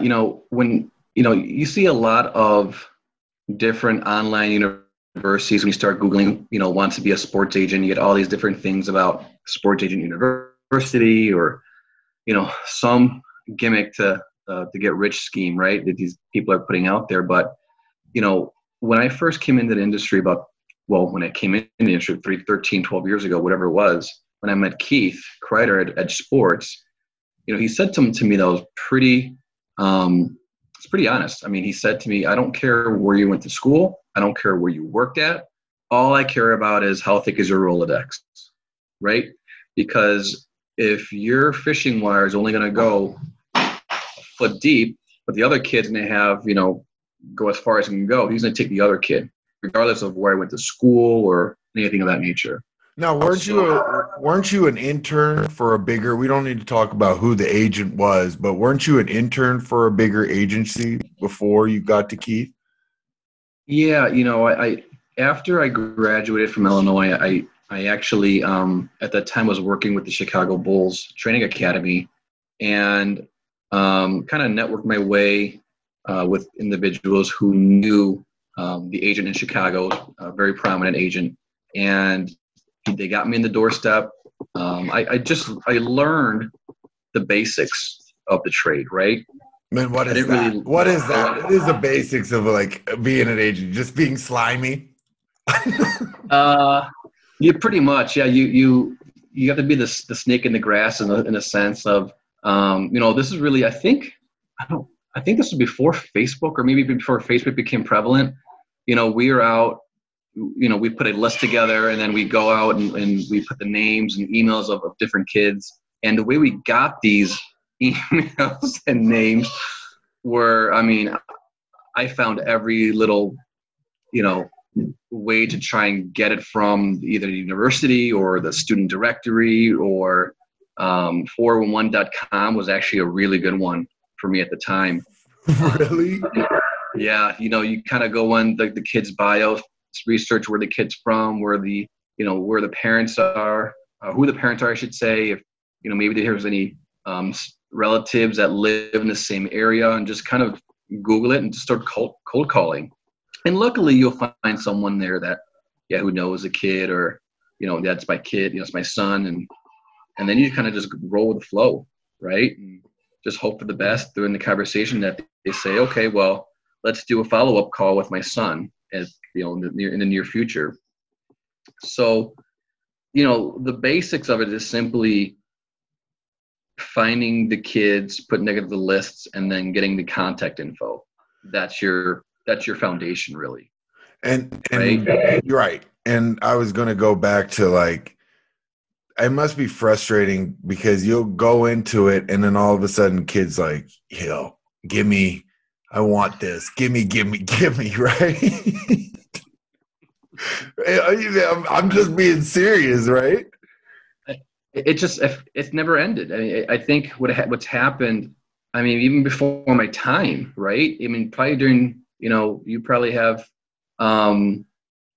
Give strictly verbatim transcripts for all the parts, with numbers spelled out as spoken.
you know, when, you know, you see a lot of different online universities when you start Googling, you know, wants to be a sports agent, you get all these different things about sports agent university or, you know, some gimmick to uh, to get rich scheme, right, that these people are putting out there. But, you know, when I first came into the industry about, well, when I came into the industry thirteen, twelve years ago, whatever it was, when I met Keith Kreider at Edge Sports, you know, he said something to me that was pretty, um, it's pretty honest. I mean, he said to me, I don't care where you went to school. I don't care where you worked at. All I care about is how thick is your Rolodex, right? Because if your fishing wire is only going to go a foot deep, but the other kid's going to have, you know, go as far as he can go, he's going to take the other kid, regardless of where I went to school or anything of that nature. Now, weren't you a, weren't you an intern for a bigger? We don't need to talk about who the agent was, but weren't you an intern for a bigger agency before you got to Keith? Yeah, you know, I, I after I graduated from Illinois, I I actually um, at that time was working with the Chicago Bulls Training Academy, and um, kind of networked my way uh, with individuals who knew um, the agent in Chicago, a very prominent agent, and they got me in the doorstep. Um, I, I just I learned the basics of the trade, right? Man, what is that? Really, what is that? What is the basics of like being an agent? Just being slimy? uh, you pretty much, yeah. You you you have to be the the snake in the grass in the in a sense of um, you know, this is really I think I don't I think this was before Facebook or maybe before Facebook became prevalent. You know, we are out. You know, we put a list together and then we go out and, and we put the names and emails of, of different kids. And the way we got these emails and names were, I mean, I found every little, you know, way to try and get it from either the university or the student directory or um, four one one dot com was actually a really good one for me at the time. Really? Yeah. You know, you kind of go on the, the kid's bio, research where the kid's from, where the, you know, where the parents are, uh, who the parents are, I should say, if, you know, maybe there was any um, relatives that live in the same area, and just kind of Google it and just start cold, cold calling. And luckily you'll find someone there that, yeah, who knows a kid or, you know, that's my kid, you know, it's my son. And, and then you kind of just roll with the flow, right? And just hope for the best during the conversation that they say, okay, well, let's do a follow-up call with my son as, you know, in the near, in the near future. So, you know, the basics of it is simply finding the kids, putting together the lists, and then getting the contact info. That's your that's your foundation, really. And, and right? You're right. And I was going to go back to, like, it must be frustrating because you'll go into it and then all of a sudden kids like, yo, give me, I want this. Give me, give me, give me, right? I'm just being serious, right? It just, it's never ended. I mean, I think what what's happened, I mean, even before my time, right? I mean, probably during, you know, you probably have, um,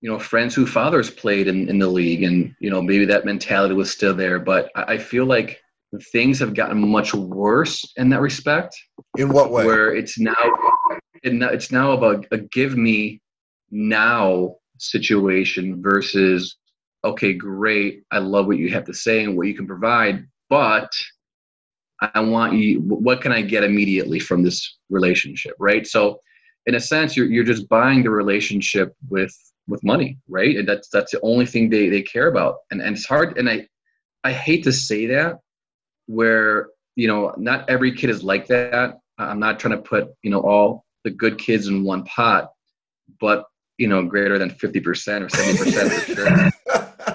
you know, friends whose fathers played in, in the league and, you know, maybe that mentality was still there. But I feel like things have gotten much worse in that respect. In what way? Where it's now, it's now about a give me now situation versus, okay, great, I love what you have to say and what you can provide, but I want you, what can I get immediately from this relationship, right? So in a sense, you're you're just buying the relationship with with money, right? And that's that's the only thing they, they care about. And and it's hard, and I I hate to say that, where, you know, not every kid is like that. I'm not trying to put, you know, all the good kids in one pot, but, you know, greater than fifty percent or seventy percent for sure.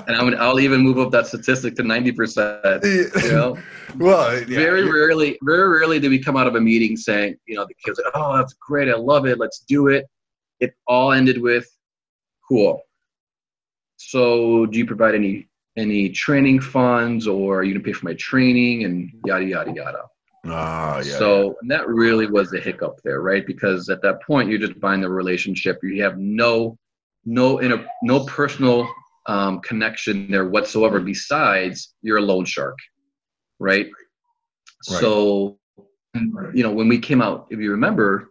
And I would, I'll even move up that statistic to ninety percent. You know, well, yeah, very yeah. rarely, very rarely do we come out of a meeting saying, you know, the kids are, oh, that's great, I love it, let's do it. It all ended with, cool. So, do you provide any any training funds, or are you gonna pay for my training, and yada yada yada? Ah, yeah. So yeah. And that really was the hiccup there, right? Because at that point, you're just buying the relationship. You have no, no inter, no personal. Um, connection there whatsoever, besides you're a loan shark, right? right. So, right. You know, when we came out, if you remember,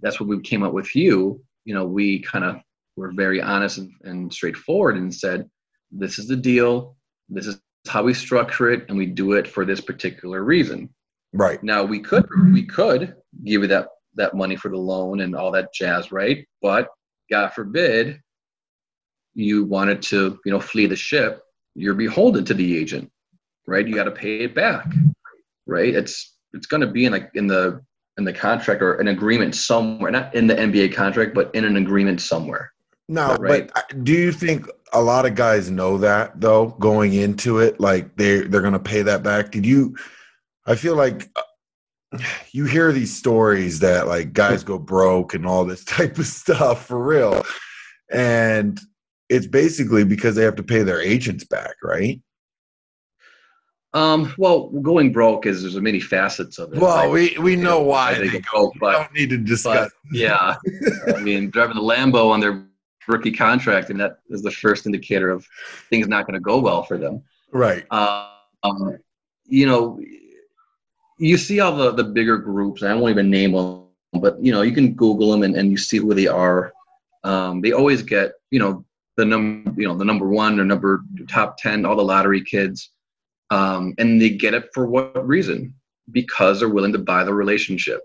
that's when we came out with you, you know, we kind of were very honest and, and straightforward and said, this is the deal, this is how we structure it, and we do it for this particular reason. Right. Now, we could, we could give you that, that money for the loan and all that jazz, right? But God forbid, you wanted to, you know, flee the ship, you're beholden to the agent, right? You got to pay it back, right? It's it's going to be in like in the in the contract or an agreement somewhere, not in the N B A contract, but in an agreement somewhere. No, right? But do you think a lot of guys know that though going into it, like they they're going to pay that back? Did you? I feel like you hear these stories that like guys go broke and all this type of stuff for real, and it's basically because they have to pay their agents back, right? Um, well, going broke is there's many facets of it. Well, like, we, we know, know why they, they go broke, but don't need to discuss. But, yeah, I mean, driving the Lambo on their rookie contract, and that is the first indicator of things not going to go well for them. Right. Um, you know, you see all the the bigger groups. And I won't even name them, but you know, you can Google them and, and you see who they are. Um, they always get, you know, the number, you know, the number one or number top ten, all the lottery kids. Um, and they get it for what reason? Because they're willing to buy the relationship.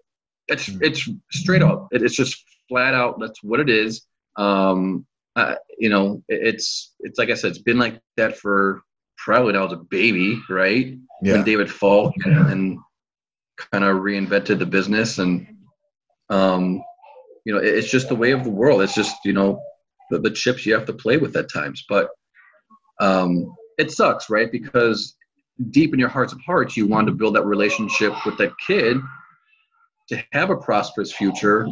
It's it's straight up. It, it's just flat out. That's what it is. Um, uh, you know, it, it's it's like I said. It's been like that for probably when I was a baby, right? Yeah. When David Falk and, and kind of reinvented the business, and um, you know, it, it's just the way of the world. It's just, you know, the, the chips you have to play with at times. But um, it sucks, right? Because deep in your hearts of hearts, you want to build that relationship with that kid to have a prosperous future.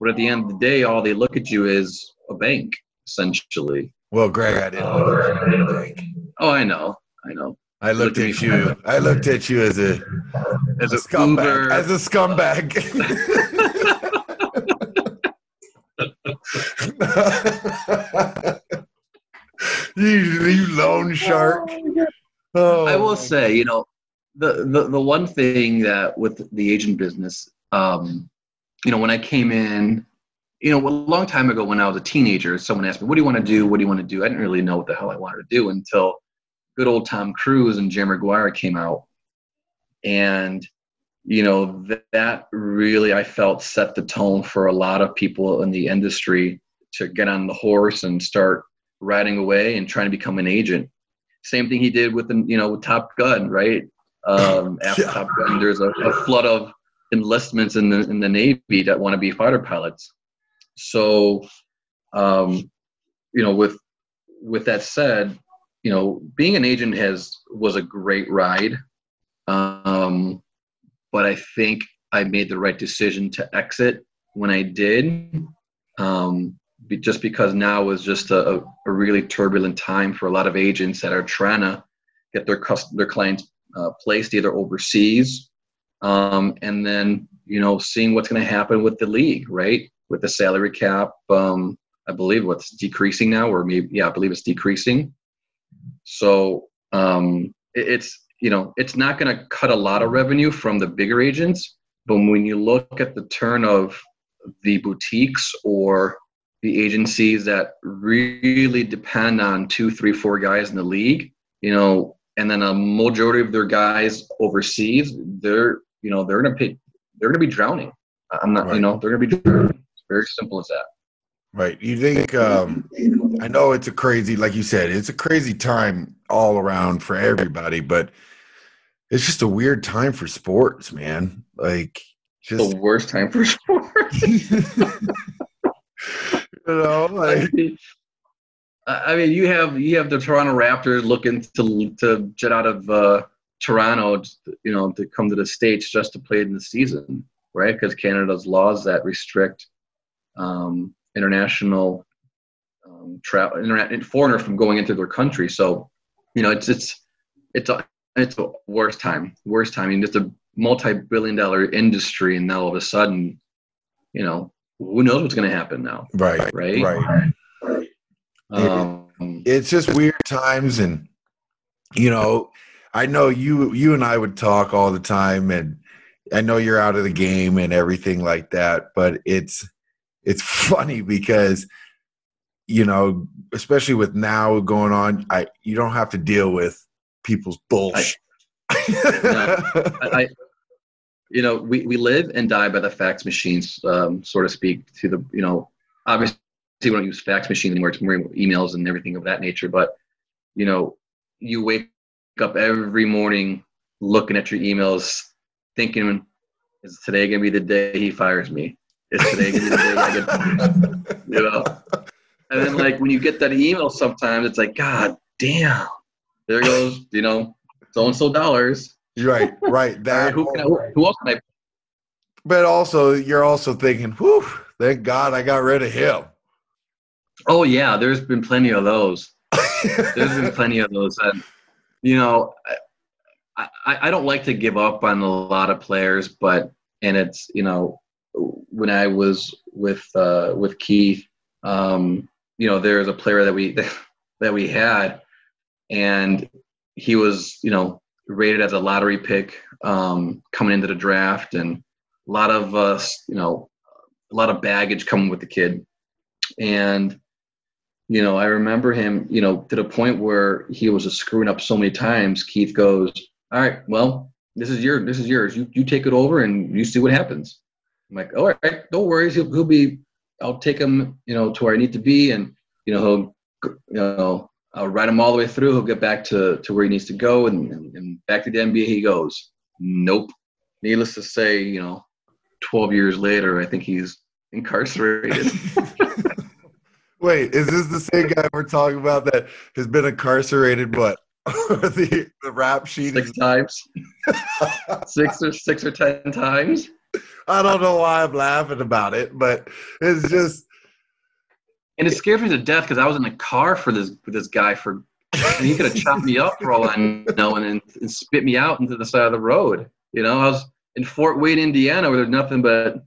But at the end of the day, all they look at you is a bank, essentially. Well, Greg, I didn't uh, look at you as a bank. Oh, I know. I know. I looked, looked at you. I looked at you as a, as a scumbag. Uber. As a scumbag. you, you loan shark. Oh, I will say, you know, the, the, the one thing that with the agent business, um, you know, when I came in, you know, a long time ago when I was a teenager, someone asked me, what do you want to do? What do you want to do? I didn't really know what the hell I wanted to do until good old Tom Cruise and Jim McGuire came out. And, you know, that, that really, I felt, set the tone for a lot of people in the industry to get on the horse and start riding away and trying to become an agent. Same thing he did with, you know, with Top Gun, right? Um, after yeah. Top Gun, there's a, a flood of enlistments in the in the Navy that want to be fighter pilots. So, um, you know, with with that said, you know, being an agent has was a great ride, um, but I think I made the right decision to exit when I did. Um, just because now is just a, a really turbulent time for a lot of agents that are trying to get their cust- their clients uh, placed either overseas um, and then, you know, seeing what's going to happen with the league, right? With the salary cap, um, I believe what's decreasing now, or maybe, yeah, I believe it's decreasing. So um, it, it's, you know, it's not going to cut a lot of revenue from the bigger agents, but when you look at the turn of the boutiques or the agencies that really depend on two, three, four guys in the league, you know, and then a majority of their guys overseas, they're, you know, they're going to pay, they're going to be drowning. I'm not, right. you know, they're going to be drowning. It's very simple as that. Right. You think, um, I know it's a crazy, like you said, it's a crazy time all around for everybody, but it's just a weird time for sports, man. Like, just the worst time for sports. You know, like, I, mean, I mean, you have you have the Toronto Raptors looking to to jet out of uh, Toronto, you know, to come to the States just to play in the season, right? Because Canada's laws that restrict um, international um, travel, interna- foreigner from going into their country. So, you know, it's it's it's a it's a worst time, worst time. I mean, it's a multi-billion-dollar industry, and now all of a sudden, you know. Who knows what's going to happen now? Right, right, right. right. Um, it's just weird times, and you know, I know you, you and I would talk all the time, and I know you're out of the game and everything like that. But it's it's funny because you know, especially with now going on, I you don't have to deal with people's bullshit. I, no, I, I, You know, we, we live and die by the fax machines, um, so to speak, to the, you know, obviously we don't use fax machines anymore. It's more emails and everything of that nature. But, you know, you wake up every morning looking at your emails, thinking, is today going to be the day he fires me? Is today going to be the day I get fired? You know? And then, like, when you get that email sometimes, it's like, God damn, there goes, you know, so-and-so dollars. Right, right. That who, I, who else can I? But also, you're also thinking, "Whew! Thank God I got rid of him." Oh yeah, there's been plenty of those. there's been plenty of those, and you know, I, I don't like to give up on a lot of players, but and it's you know when I was with uh, with Keith, um, you know there's a player that we that we had, and he was you know rated as a lottery pick um, coming into the draft, and a lot of uh, you know a lot of baggage coming with the kid, and you know I remember him you know to the point where he was just screwing up so many times. Keith goes, all right, well, this is your, this is yours. You you take it over and you see what happens. I'm like, all right, don't worry. He'll, he'll be, I'll take him, you know, to where I need to be. And, you know, he'll, you know, I'll ride him all the way through. He'll get back to, to where he needs to go. And, and, and back to the N B A he goes. Nope. Needless to say, you know, twelve years later, I think he's incarcerated. Wait, is this the same guy we're talking about that has been incarcerated, what? the, the rap sheet six is- times six or six or ten times. I don't know why I'm laughing about it, but it's just, and it scares me to death because I was in the car for this with this guy for, and he could have chopped me up for all I know and, and, and spit me out into the side of the road. You know, I was in Fort Wayne, Indiana, where there's nothing but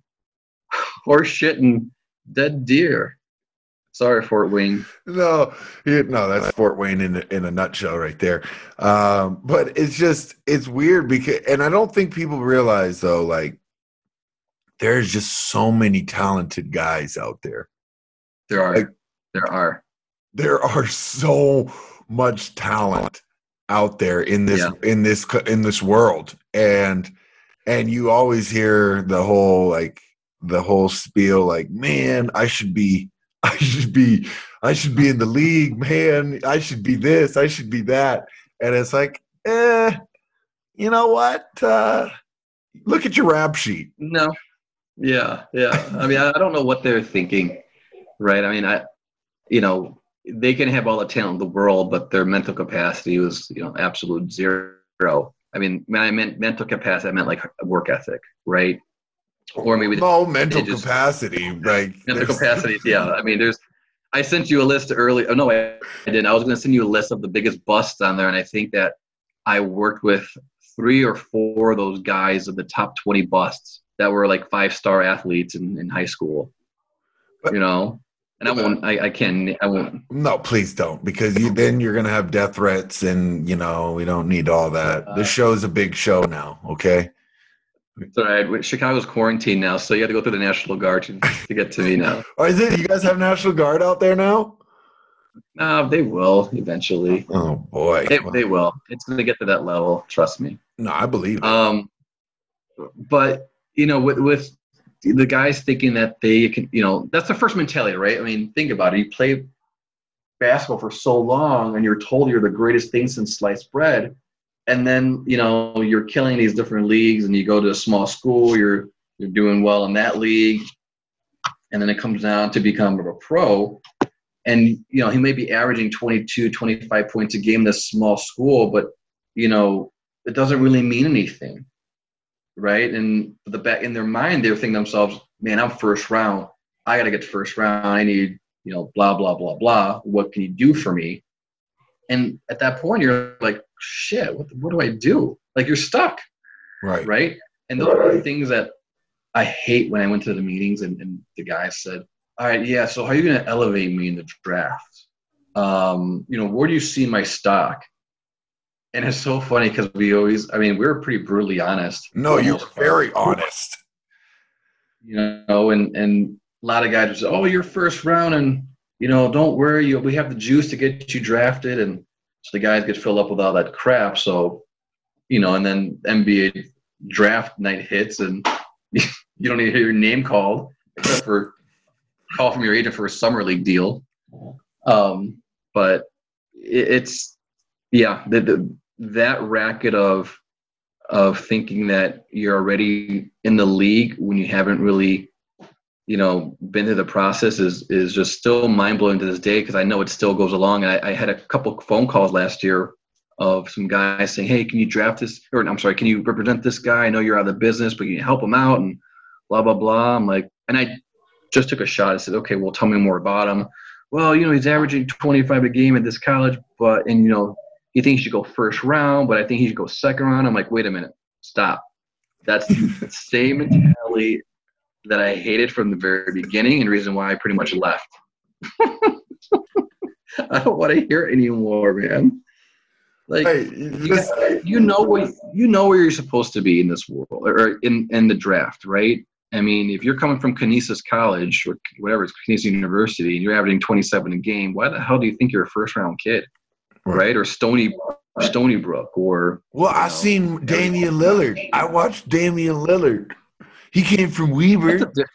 horse shit and dead deer. Sorry, Fort Wayne. No, you, no, that's Fort Wayne in in a nutshell right there. Um, but it's just, it's weird because, and I don't think people realize though, like there's just so many talented guys out there. There are, like, there are, there are so much talent out there in this, yeah. in this, in this world. And, and you always hear the whole, like the whole spiel, like, man, I should be, I should be, I should be in the league, man. I should be this. I should be that. And it's like, eh, you know what? Uh, look at your rap sheet. No. Yeah, yeah. I mean, I don't know what they're thinking, right? I mean, I, you know, they can have all the talent in the world, but their mental capacity was, you know, absolute zero. I mean, when I meant mental capacity, I meant like work ethic, right? Or maybe no mental just, capacity, like mental capacity. Yeah, I mean, there's. I sent you a list earlier. Oh no, I, I didn't. I was going to send you a list of the biggest busts on there, and I think that I worked with three or four of those guys of the top twenty busts that were like five-star athletes in, in high school. But, you know, and I won't. I, I can. I won't. No, please don't, because you then you're going to have death threats, and you know we don't need all that. Uh, this show is a big show now. Okay. It's all right. Chicago's quarantined now, so you got to go through the National Guard to, to get to me now. Oh, is it? You guys have National Guard out there now? No, they will eventually. Oh boy, they, they will. It's going to get to that level. Trust me. No, I believe it. Um, but you know, with with the guys thinking that they can, you know, that's the first mentality, right? I mean, think about it. You play basketball for so long, and you're told you're the greatest thing since sliced bread. And then, you know, you're killing these different leagues and you go to a small school, you're you're doing well in that league. And then it comes down to become a pro. And, you know, he may be averaging twenty-two, twenty-five points a game in this small school, but, you know, it doesn't really mean anything, right? And the back in their mind, they were thinking to themselves, man, I'm first round. I got to get to first round. I need, you know, blah, blah, blah, blah. What can you do for me? And at that point, you're like, shit, what, what do I do? Like, you're stuck. Right. Right. And those are the things that I hate when I went to the meetings and, and the guy said, all right, yeah, so how are you going to elevate me in the draft? Um, you know, where do you see my stock? And it's so funny because we always, I mean, we were pretty brutally honest. No, you were very honest. You know, and, and a lot of guys would say, oh, you're first round and, you know, don't worry, you, we have the juice to get you drafted. And so the guys get filled up with all that crap. So, you know, and then N B A draft night hits and you don't even hear your name called except for a call from your agent for a summer league deal. Um, but it, it's, yeah, the, the, that racket of of thinking that you're already in the league when you haven't really – you know, been through the process is is just still mind-blowing to this day because I know it still goes along. And I, I had a couple phone calls last year of some guys saying, hey, can you draft this? Or I'm sorry, can you represent this guy? I know you're out of the business, but you can help him out and blah, blah, blah. I'm like, and I just took a shot. I said, okay, well, tell me more about him. Well, you know, he's averaging twenty-five a game at this college, but, and, you know, you think he should go first round, but I think he should go second round. I'm like, wait a minute, stop. That's the same mentality that I hated from the very beginning and reason why I pretty much left. I don't want to hear it anymore, man. Like, hey, you, you know what, you know where you're supposed to be in this world, or in, in the draft, right? I mean, if you're coming from Kinesis College or whatever, it's Kinesis University, and you're averaging twenty-seven a game, why the hell do you think you're a first-round kid, right? right? Or Stony Stony Brook, or well, I know, seen Damian Lillard. I watched Damian Lillard. He came from Weber. That's a, diff-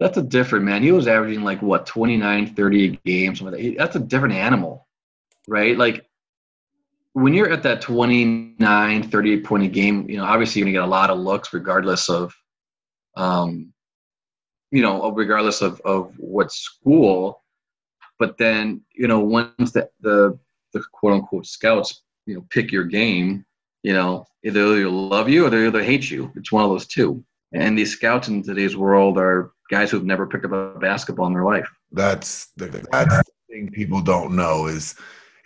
that's a different man. He was averaging like what twenty-nine, thirty a game, something like that. That's a different animal, right? Like, when you're at that twenty-nine, thirty point a game, you know, obviously you're gonna get a lot of looks, regardless of, um, you know, regardless of, of what school. But then, you know, once the the, the quote unquote scouts, you know, pick your game, you know, either they love you or they either hate you. It's one of those two. And these scouts in today's world are guys who've never picked up a basketball in their life. That's the, that's the thing people don't know is.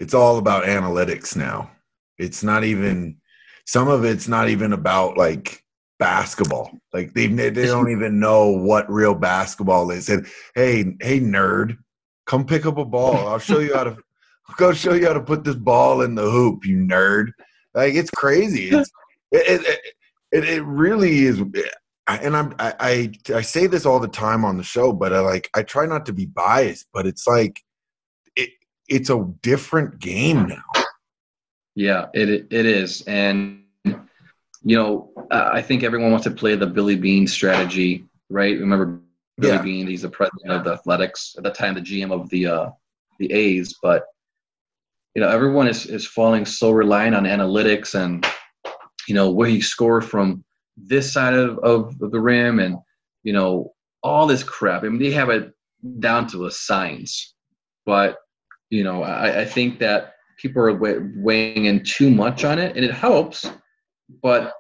It's all about analytics now. It's not even – some of it's not even about, like, basketball. Like, they they don't even know what real basketball is. And, hey, hey, nerd, come pick up a ball. I'll show you how to – go show you how to put this ball in the hoop, you nerd. Like, it's crazy. It's, it, it, it, it really is – and I'm, I, I, I say this all the time on the show, but, I like, I try not to be biased, but it's like – it's a different game now. Yeah, it it is. And, you know, I think everyone wants to play the Billy Bean strategy, right? Remember Billy yeah. Bean, he's the president yeah. of the Athletics, at that time the G M of the uh, the A's. But, you know, everyone is, is falling so reliant on analytics and, you know, where you score from this side of, of the rim and, you know, all this crap. I mean, they have it down to a science. But, you know, I, I think that people are weighing in too much on it, and it helps. But,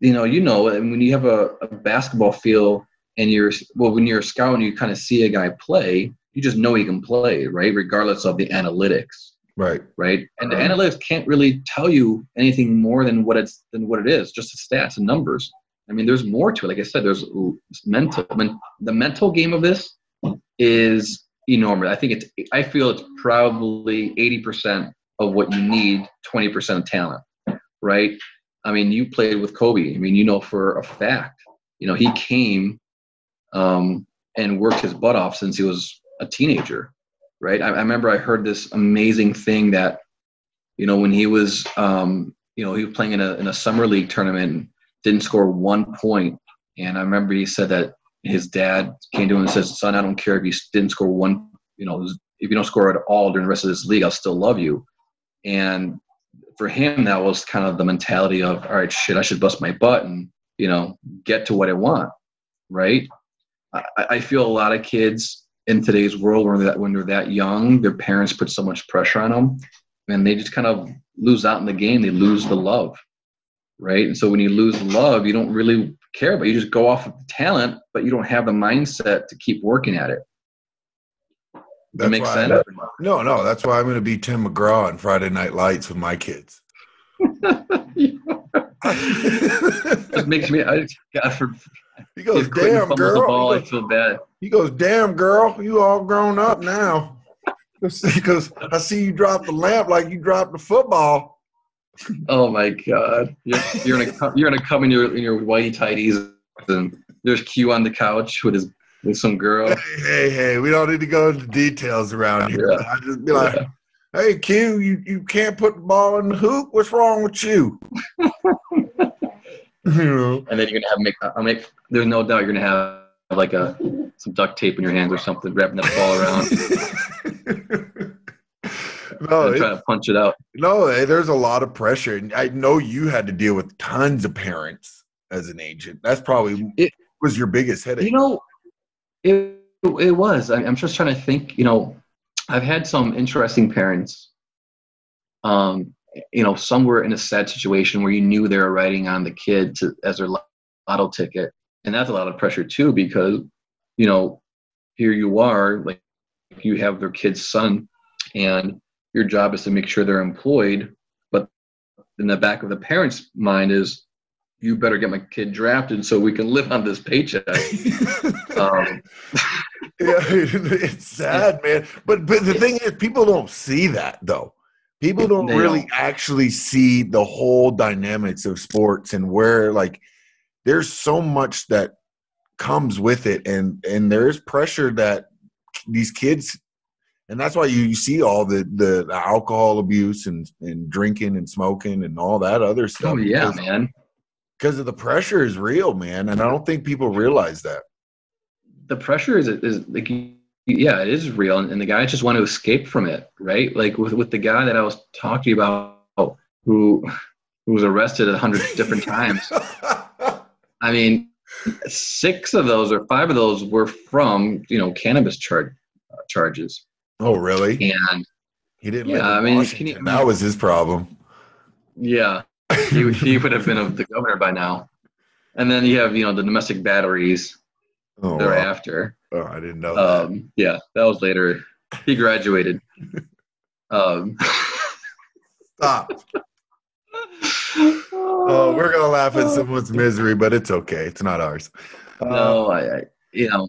you know, you know, and when you have a, a basketball feel and you're – well, when you're a scout and you kind of see a guy play, you just know he can play, right, regardless of the analytics. Right. Right? And right. the analytics can't really tell you anything more than what it's than what it is, just the stats and numbers. I mean, there's more to it. Like I said, there's mental – I mean, the mental game of this is – enormous. I think it's, I feel it's probably eighty percent of what you need, twenty percent of talent, right? I mean, you played with Kobe. I mean, you know, for a fact, you know, he came um, and worked his butt off since he was a teenager, right? I, I remember I heard this amazing thing that, you know, when he was, um, you know, he was playing in a, in a summer league tournament and didn't score one point. And I remember he said that his dad came to him and says, son, I don't care if you didn't score one, you know, if you don't score at all during the rest of this league, I'll still love you. And for him, that was kind of the mentality of, all right, shit, I should bust my butt and, you know, get to what I want, right? I, I feel a lot of kids in today's world, when they're, that, when they're that young, their parents put so much pressure on them, and they just kind of lose out in the game. They lose the love, right? And so when you lose love, you don't really – care about. You just go off of the talent, but you don't have the mindset to keep working at it. That makes sense. I, no, no, that's why I'm going to be Tim McGraw on Friday Night Lights with my kids. It makes me. I got for. He goes, damn girl. Ball, he goes, I feel bad. He goes, damn girl, you all grown up now. Because I see you drop the lamp like you dropped the football. Oh my God! You're, you're gonna you're gonna come in your in your whitey tighties, and there's Q on the couch with his with some girl. Hey, hey, hey, we don't need to go into details around here. Yeah. I just be like, yeah. Hey, Q, you, you can't put the ball in the hoop. What's wrong with you? You know. And then you're gonna have make I make. There's no doubt you're gonna have like a some duct tape in your hands or something, wrapping that ball around. No, trying to punch it out. No, there's a lot of pressure, and I know you had to deal with tons of parents as an agent. That's probably it was your biggest headache. You know, it it was. I, I'm just trying to think. You know, I've had some interesting parents. Um, you know, some were in a sad situation where you knew they were riding on the kid to, as their lotto ticket, and that's a lot of pressure too, because you know, here you are, like you have their kid's son, and your job is to make sure they're employed. But in the back of the parents' mind is, you better get my kid drafted so we can live on this paycheck. um, yeah, it's sad, man. But but the thing is, people don't see that, though. People don't really don't. actually see the whole dynamics of sports and where, like, there's so much that comes with it, and and there is pressure that these kids, and that's why you, you see all the, the the alcohol abuse and and drinking and smoking and all that other stuff. Oh yeah, because, man. Because of the pressure is real, man, and I don't think people realize that. The pressure is is like. Yeah, it is real, and the guys just want to escape from it, right? Like with, with the guy that I was talking to you about, who who was arrested a hundred different times. I mean, six of those or five of those were from you know cannabis charge uh, charges. Oh, really? And he didn't. Yeah, I mean, can you, that was his problem. Yeah, he he would have been a, the governor by now. And then you have you know the domestic batteries oh, thereafter. Wow. Oh, I didn't know that. Um, yeah, that was later. He graduated. um. Stop. Oh, we're going to laugh at someone's misery, but it's okay. It's not ours. Uh, no, I, I, you know.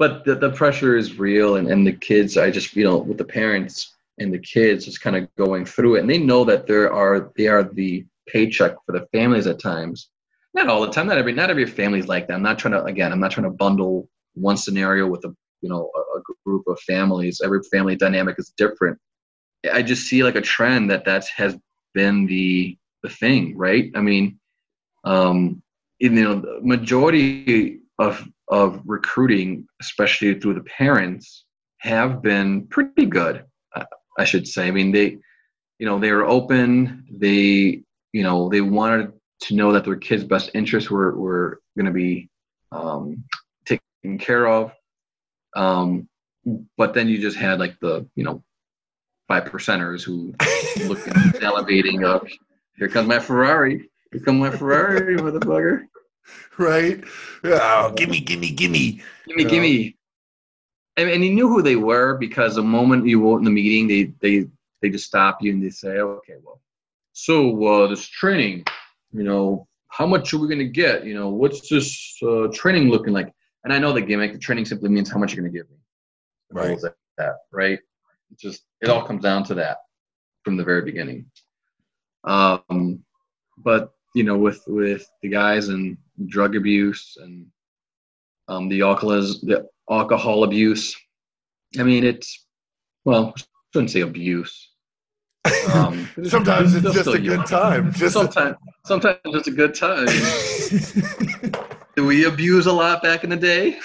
But the, the pressure is real, and, and the kids, I just, you know, with the parents and the kids just kind of going through it. And they know that there are they are the paycheck for the families at times. Not all the time. Not every not every family's like that. I'm not trying to, again, I'm not trying to bundle one scenario with a you know a, a group of families. Every family dynamic is different. I just see like a trend that that has been the the thing, right? I mean, um, you know, the majority of of recruiting, especially through the parents, have been pretty good. I should say. I mean, they, you know, they were open. They, you know, they wanted to know that their kids' best interests were were going to be um, taken care of. Um, but then you just had like the, you know, five percenters who look salivating up. Here comes my Ferrari. Here comes my Ferrari, motherfucker. Right? Oh, gimme, gimme, gimme. Gimme, gimme. And, and he knew who they were, because the moment you were in the meeting, they, they, they just stop you and they say, okay, well, so uh, this training, you know, how much are we going to get? You know, what's this uh, training looking like? And I know the gimmick. The training simply means how much you're going to give me. Right. Like that, right? It's just, it all comes down to that from the very beginning. Um, but, you know, with with the guys and drug abuse and um, the, alcohol, the alcohol abuse, I mean, it's, well, I shouldn't say abuse. Um, sometimes it's just a young. good time. Just sometimes, a- sometimes it's a good time. Did we abuse a lot back in the day?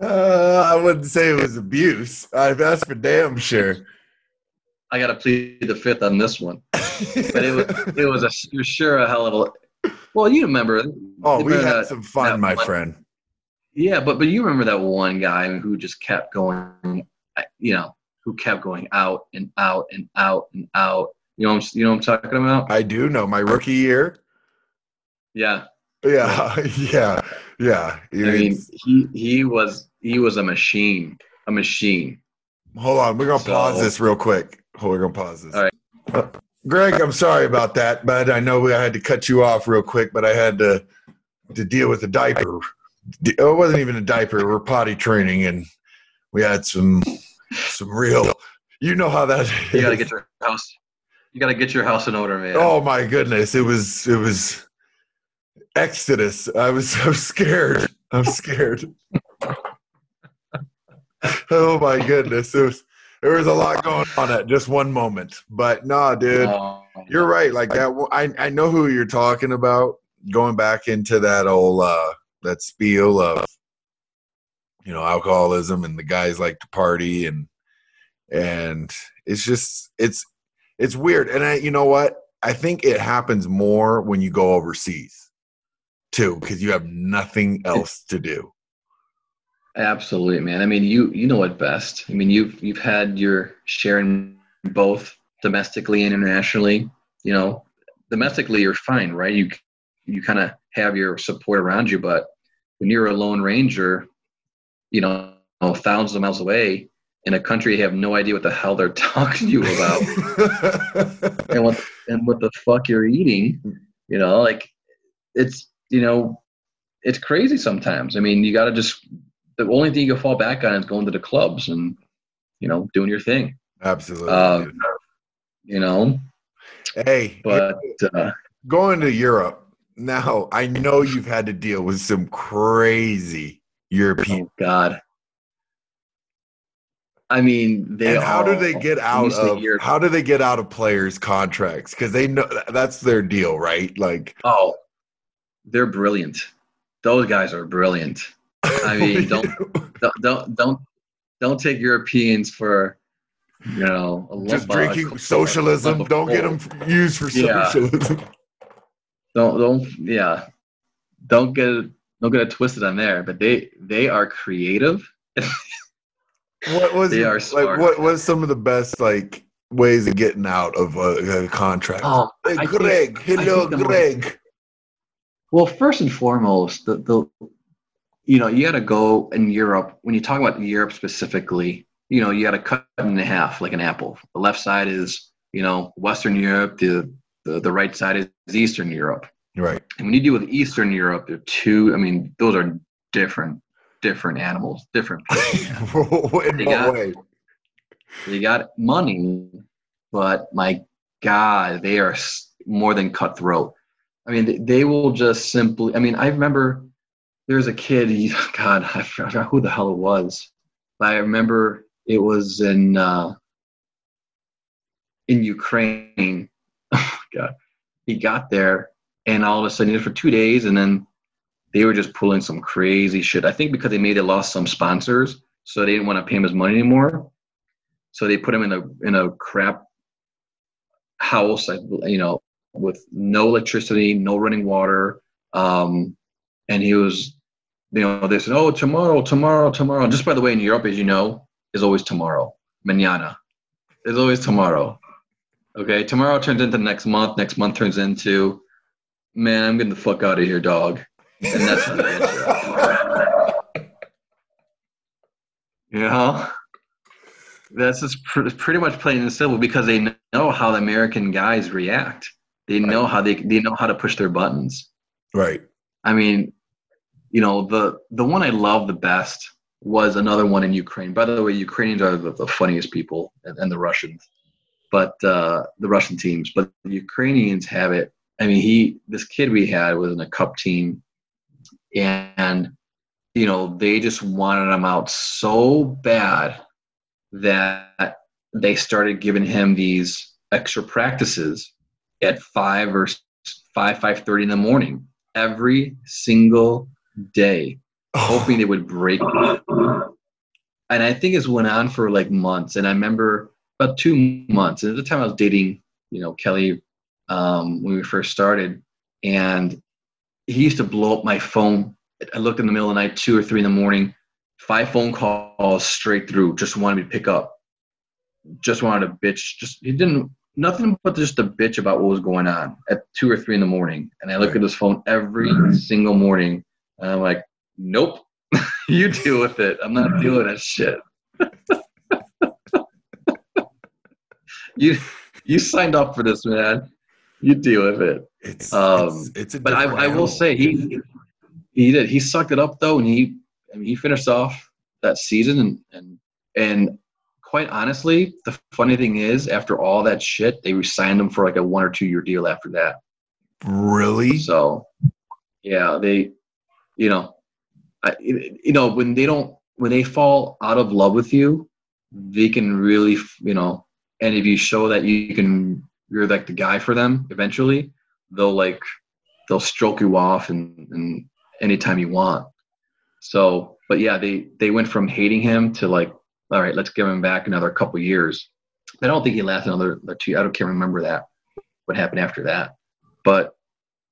Uh, I wouldn't say it was abuse. I, that's for damn sure. I gotta plead the fifth on this one. But it was, it was a you're sure a hell of a. Well, you remember. Oh, remember we had that, some fun, my one, friend. Yeah, but but you remember that one guy who just kept going, you know. Who kept going out and out and out and out. You know what I'm, you know what I'm talking about? I do know. My rookie year? Yeah. Yeah, yeah, yeah. I mean, he, he was he was a machine, a machine. Hold on. We're going to so, pause this real quick. Hold, we're going to pause this. All right. Uh, Greg, I'm sorry about that, but I know I had to cut you off real quick, but I had to, to deal with a diaper. It wasn't even a diaper. We're potty training, and we had some – Some real, you know how that is. You gotta get your house. You gotta get your house in order, man. Oh my goodness, it was it was Exodus. I was I'm scared. I'm scared. Oh my goodness, it was there was a lot going on at just one moment. But nah, dude, oh, you're right. Like that, I I know who you're talking about. Going back into that old uh, that spiel of. You know, alcoholism, and the guys like to party, and and it's just it's it's weird. And I, you know what? I think it happens more when you go overseas too, because you have nothing else to do. Absolutely, man. I mean, you you know it best. I mean, you've you've had your share in both domestically and internationally. You know, domestically you're fine, right? You you kind of have your support around you, but when you're a lone ranger, you know, thousands of miles away, in a country you have no idea what the hell they're talking to you about and what and what the fuck you're eating. You know, like it's, you know, it's crazy sometimes. I mean, you got to just, the only thing you can fall back on is going to the clubs and, you know, doing your thing. Absolutely. Uh, you know, hey, but hey, uh, going to Europe now, I know you've had to deal with some crazy European. Oh God. I mean, they and how do they get out of Europe. How do they get out of players' contracts? Because they know that's their deal, right? Like, oh, they're brilliant. Those guys are brilliant. I mean, don't, don't don't don't don't take Europeans for, you know, a just lump drinking of, socialism. Of don't get them used for yeah. socialism. Don't don't yeah. Don't get don't get it twisted on there. But they they are creative. What was they are smart. Like, what was some of the best like ways of getting out of a, a contract? Oh, hey, Greg, think, hello, Greg. Most, well, first and foremost, the the you know you got to go in Europe. When you talk about Europe specifically, you know you got to cut it in half like an apple. The left side is you know Western Europe. The the, the right side is Eastern Europe. Right. And when you deal with Eastern Europe, they're two. I mean, those are different. Different animals, different people. In what way? They got money, but my God, they are more than cutthroat. I mean, they will just simply. I mean, I remember there was a kid. He, God, I forgot who the hell it was, but I remember it was in uh, in Ukraine. Oh God, he got there, and all of a sudden, he was for two days, and then. They were just pulling some crazy shit. I think because they made it lost some sponsors, so they didn't want to pay him his money anymore. So they put him in a in a crap house, you know, with no electricity, no running water, um, and he was, you know, they said, "Oh, tomorrow, tomorrow, tomorrow." And just by the way, in Europe, as you know, is always tomorrow. Mañana is always tomorrow. Okay, tomorrow turns into next month. Next month turns into, man, I'm getting the fuck out of here, dog. And that's how they end up. You know, that's just pr- pretty much plain and simple because they know how the American guys react. They know right. how they they know how to push their buttons. Right. I mean, you know, the the one I loved the best was another one in Ukraine. By the way, Ukrainians are the, the funniest people, and, and the Russians, but uh, the Russian teams. But the Ukrainians have it. I mean, he this kid we had was in a cup team. And, you know, they just wanted him out so bad that they started giving him these extra practices at five or five, five thirty in the morning every single day, hoping they would break him. And I think it went on for like months. And I remember about two months. And at the time I was dating, you know, Kelly um, when we first started, and he used to blow up my phone. I looked in the middle of the night, two or three in the morning, five phone calls straight through. Just wanted me to pick up. Just wanted to bitch. Just he didn't nothing but just a bitch about what was going on at two or three in the morning. And I look right. at his phone every right. single morning, and I'm like, nope, you deal with it. I'm not right. dealing with that shit. you you signed up for this, man. You deal with it. It's, um, it's, it's a but I, I will say he he did he sucked it up though, and he I mean he finished off that season, and and and quite honestly, the funny thing is, after all that shit, they re-signed him for like a one or two year deal after that. Really? So yeah, they you know I, you know when they don't when they fall out of love with you, they can really you know, and if you show that you can. You're like the guy for them. Eventually, they'll like they'll stroke you off and, and anytime you want. So, but yeah, they they went from hating him to like, all right, let's give him back another couple years. I don't think he lasted another two. I don't can't remember that what happened after that. But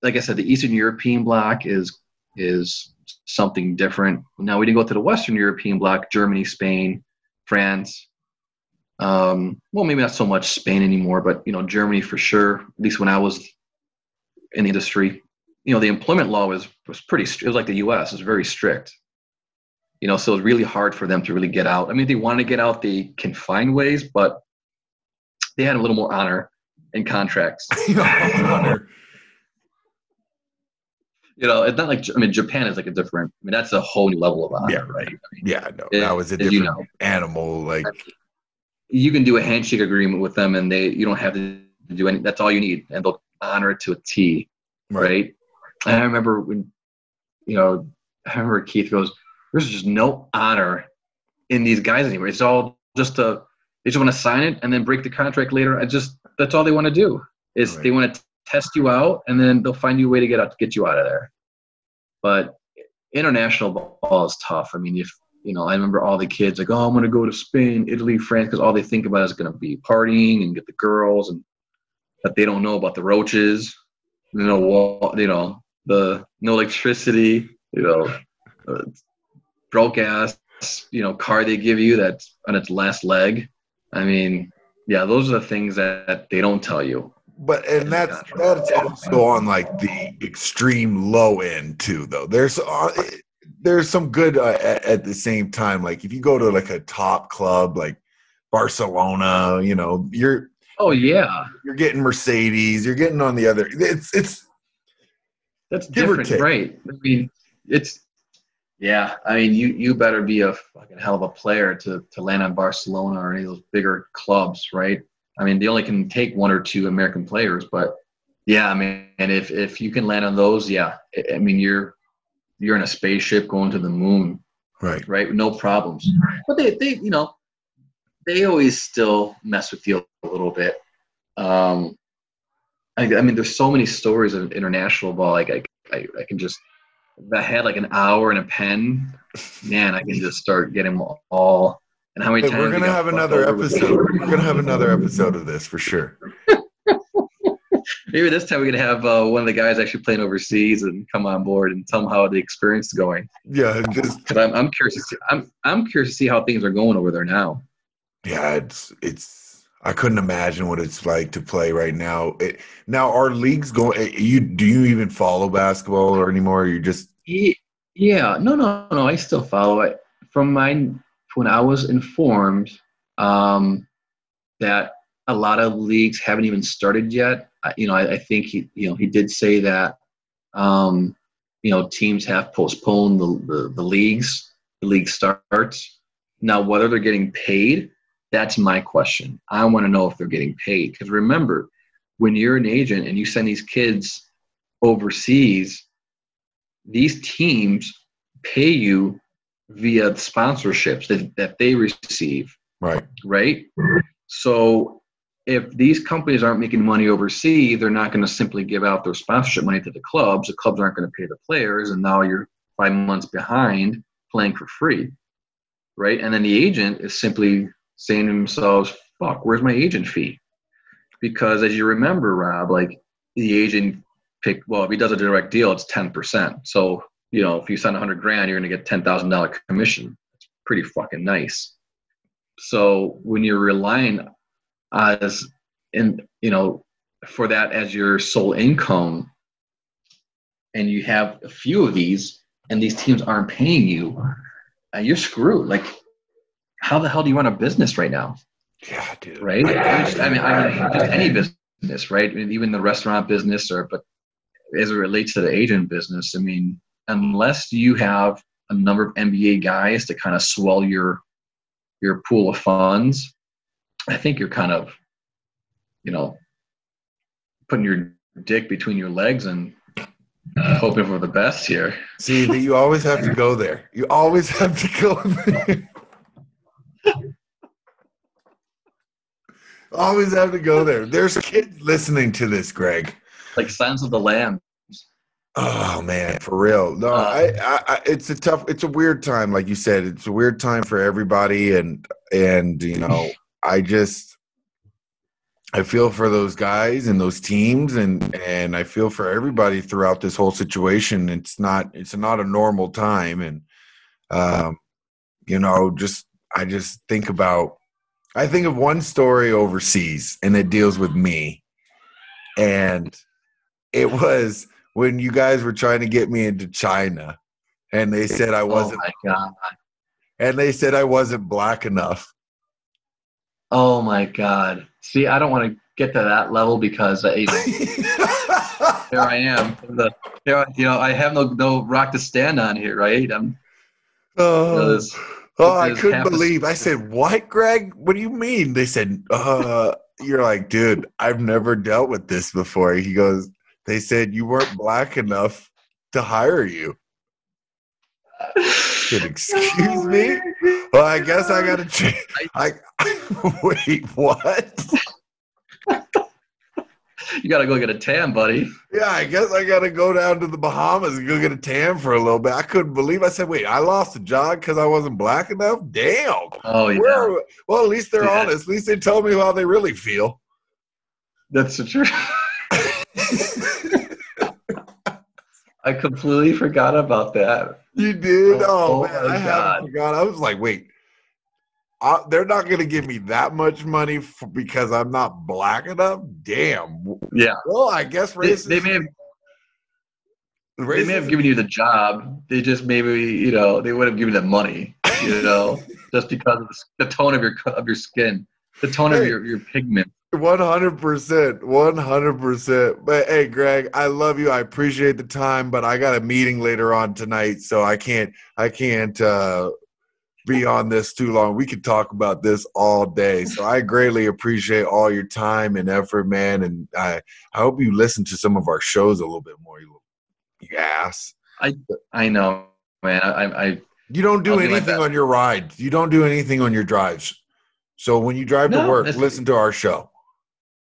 like I said, the Eastern European bloc is is something different. Now we didn't go to the Western European bloc: Germany, Spain, France. Um, well, maybe not so much Spain anymore, but, you know, Germany for sure, at least when I was in the industry, you know, the employment law was, was pretty, it was like the U S, it was very strict, you know, so it's really hard for them to really get out. I mean, if they want to get out, they can find ways, but they had a little more honor in contracts. You know, it's not like, I mean, Japan is like a different, I mean, that's a whole new level of honor. Yeah, right. I mean, yeah, no, it, that was a different you know, animal. Like, you can do a handshake agreement with them, and they, you don't have to do any, that's all you need. And they'll honor it to a T. Right. right? And I remember when, you know, I remember Keith goes, there's just no honor in these guys anymore. It's all just a, they just want to sign it and then break the contract later. I just, that's all they want to do is right. They want to test you out, and then they'll find you a way to get out, to get you out of there. But international ball is tough. I mean, if, you know, I remember all the kids like, oh, I'm going to go to Spain, Italy, France, because all they think about is going to be partying and get the girls, and that they don't know about the roaches, you know, wall, you know, the no electricity, you know, uh, broke ass, you know, car they give you that's on its last leg. I mean, yeah, those are the things that they don't tell you. But and that's that's also on like the extreme low end too, though. There's uh, there's some good uh, at, at the same time. Like if you go to like a top club like Barcelona, you know, you're oh yeah, you're getting Mercedes, you're getting on the other. It's it's that's different, right? I mean, it's. Yeah, I mean, you, you better be a fucking hell of a player to, to land on Barcelona or any of those bigger clubs, right? I mean, they only can take one or two American players, but yeah, I mean, and if, if you can land on those, yeah, I mean, you're you're in a spaceship going to the moon, right? Right, no problems. But they, they you know, they always still mess with you a little bit. Um, I, I mean, there's so many stories of international ball. Like I, I, I can just. If I had like an hour and a pen, man, I can just start getting all. And how many hey, times we're gonna have another episode? We're gonna have another episode of this for sure. Maybe this time we're gonna have uh, one of the guys actually playing overseas and come on board and tell them how the experience is going. Yeah, because I'm, I'm curious. To see, I'm I'm curious to see how things are going over there now. Yeah, it's it's. I couldn't imagine what it's like to play right now. It, now, are leagues going? You do you even follow basketball or anymore? Or you just yeah, no, no, no. I still follow it. From my when I was informed um, that a lot of leagues haven't even started yet. I, you know, I, I think he, you know, he did say that um, you know, teams have postponed the the, the leagues, the league starts. Now, whether they're getting paid. That's my question. I want to know if they're getting paid. Because remember, when you're an agent and you send these kids overseas, these teams pay you via sponsorships that, that they receive. Right. Right? So if these companies aren't making money overseas, they're not going to simply give out their sponsorship money to the clubs. The clubs aren't going to pay the players, and now you're five months behind playing for free. Right? And then the agent is simply – saying to themselves, fuck, where's my agent fee? Because as you remember, Rob, like the agent picked, well, if he does a direct deal, it's ten percent. So, you know, if you sign one hundred grand, you're going to get ten thousand dollars commission. It's pretty fucking nice. So when you're relying as in, you know, for that as your sole income, and you have a few of these and these teams aren't paying you, you're screwed. Like, how the hell do you run a business right now? Yeah, dude. Right? I, just, I, mean, I mean, just any business, right? I mean, even the restaurant business, or but as it relates to the agent business, I mean, unless you have a number of N B A guys to kind of swell your your pool of funds, I think you're kind of, you know, putting your dick between your legs and uh, hoping for the best here. See, but you always have to go there. You always have to go there. Always have to go there. There's kids listening to this, Greg. Like Silence of the Lambs. Oh man, for real. No, uh, I, I, I. It's a tough. It's a weird time, like you said. It's a weird time for everybody, and and you know, I just, I feel for those guys and those teams, and and I feel for everybody throughout this whole situation. It's not. It's not a normal time, and um, you know, just I just think about. I think of one story overseas, and it deals with me. And it was when you guys were trying to get me into China, and they said I wasn't. Oh my God. and they said I wasn't black enough. Oh my God. See, I don't want to get to that level because I, you know, there I am. The, there, you know, I have no, no rock to stand on here, right? I'm, oh, you know, this, oh I couldn't believe. I said, what, Greg? What do you mean? They said, uh, you're like, dude, I've never dealt with this before. He goes, they said you weren't black enough to hire you. Said, excuse me? Well, I guess I got to change. I, wait, what? You got to go get a tan, buddy. Yeah, I guess I got to go down to the Bahamas and go get a tan for a little bit. I couldn't believe I said, wait, I lost a job because I wasn't black enough? Damn. Oh, yeah. Where, well, at least they're yeah. honest. At least they told me how they really feel. That's the truth. I completely forgot about that. You did? Oh, oh man, I haven't forgot. I was like, wait, I, they're not going to give me that much money for, because I'm not black enough? Damn. Yeah. Well, I guess racism. They, they, may have, racism, they may have given you the job. They just maybe, you know, they would have given you the money, you know, just because of the tone of your of your skin, the tone hey. of your, your pigment. one hundred percent, one hundred percent. But hey, Greg, I love you. I appreciate the time, but I got a meeting later on tonight, so I can't, I can't uh, be on this too long. We could talk about this all day. So I greatly appreciate all your time and effort, man. And I, I hope you listen to some of our shows a little bit more. You, you ass. I, I know, man. I, I you don't do I'll anything on your ride. You don't do anything on your drives. So when you drive no, to work, listen to our show.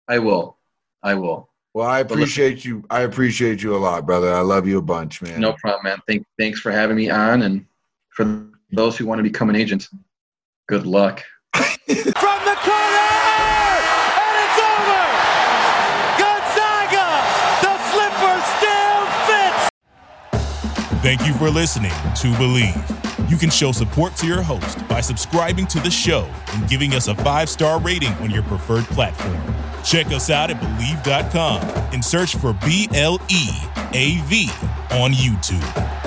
I will. I will. Well, I appreciate you. I appreciate you a lot, brother. I love you a bunch, man. No problem, man. Thank, thanks for having me on. And for those who want to become an agent, good luck. From the corner, and it's over. Gonzaga, the slipper still fits. Thank you for listening to Believe. You can show support to your host by subscribing to the show and giving us a five-star rating on your preferred platform. Check us out at Believe dot com and search for B L E A V on YouTube.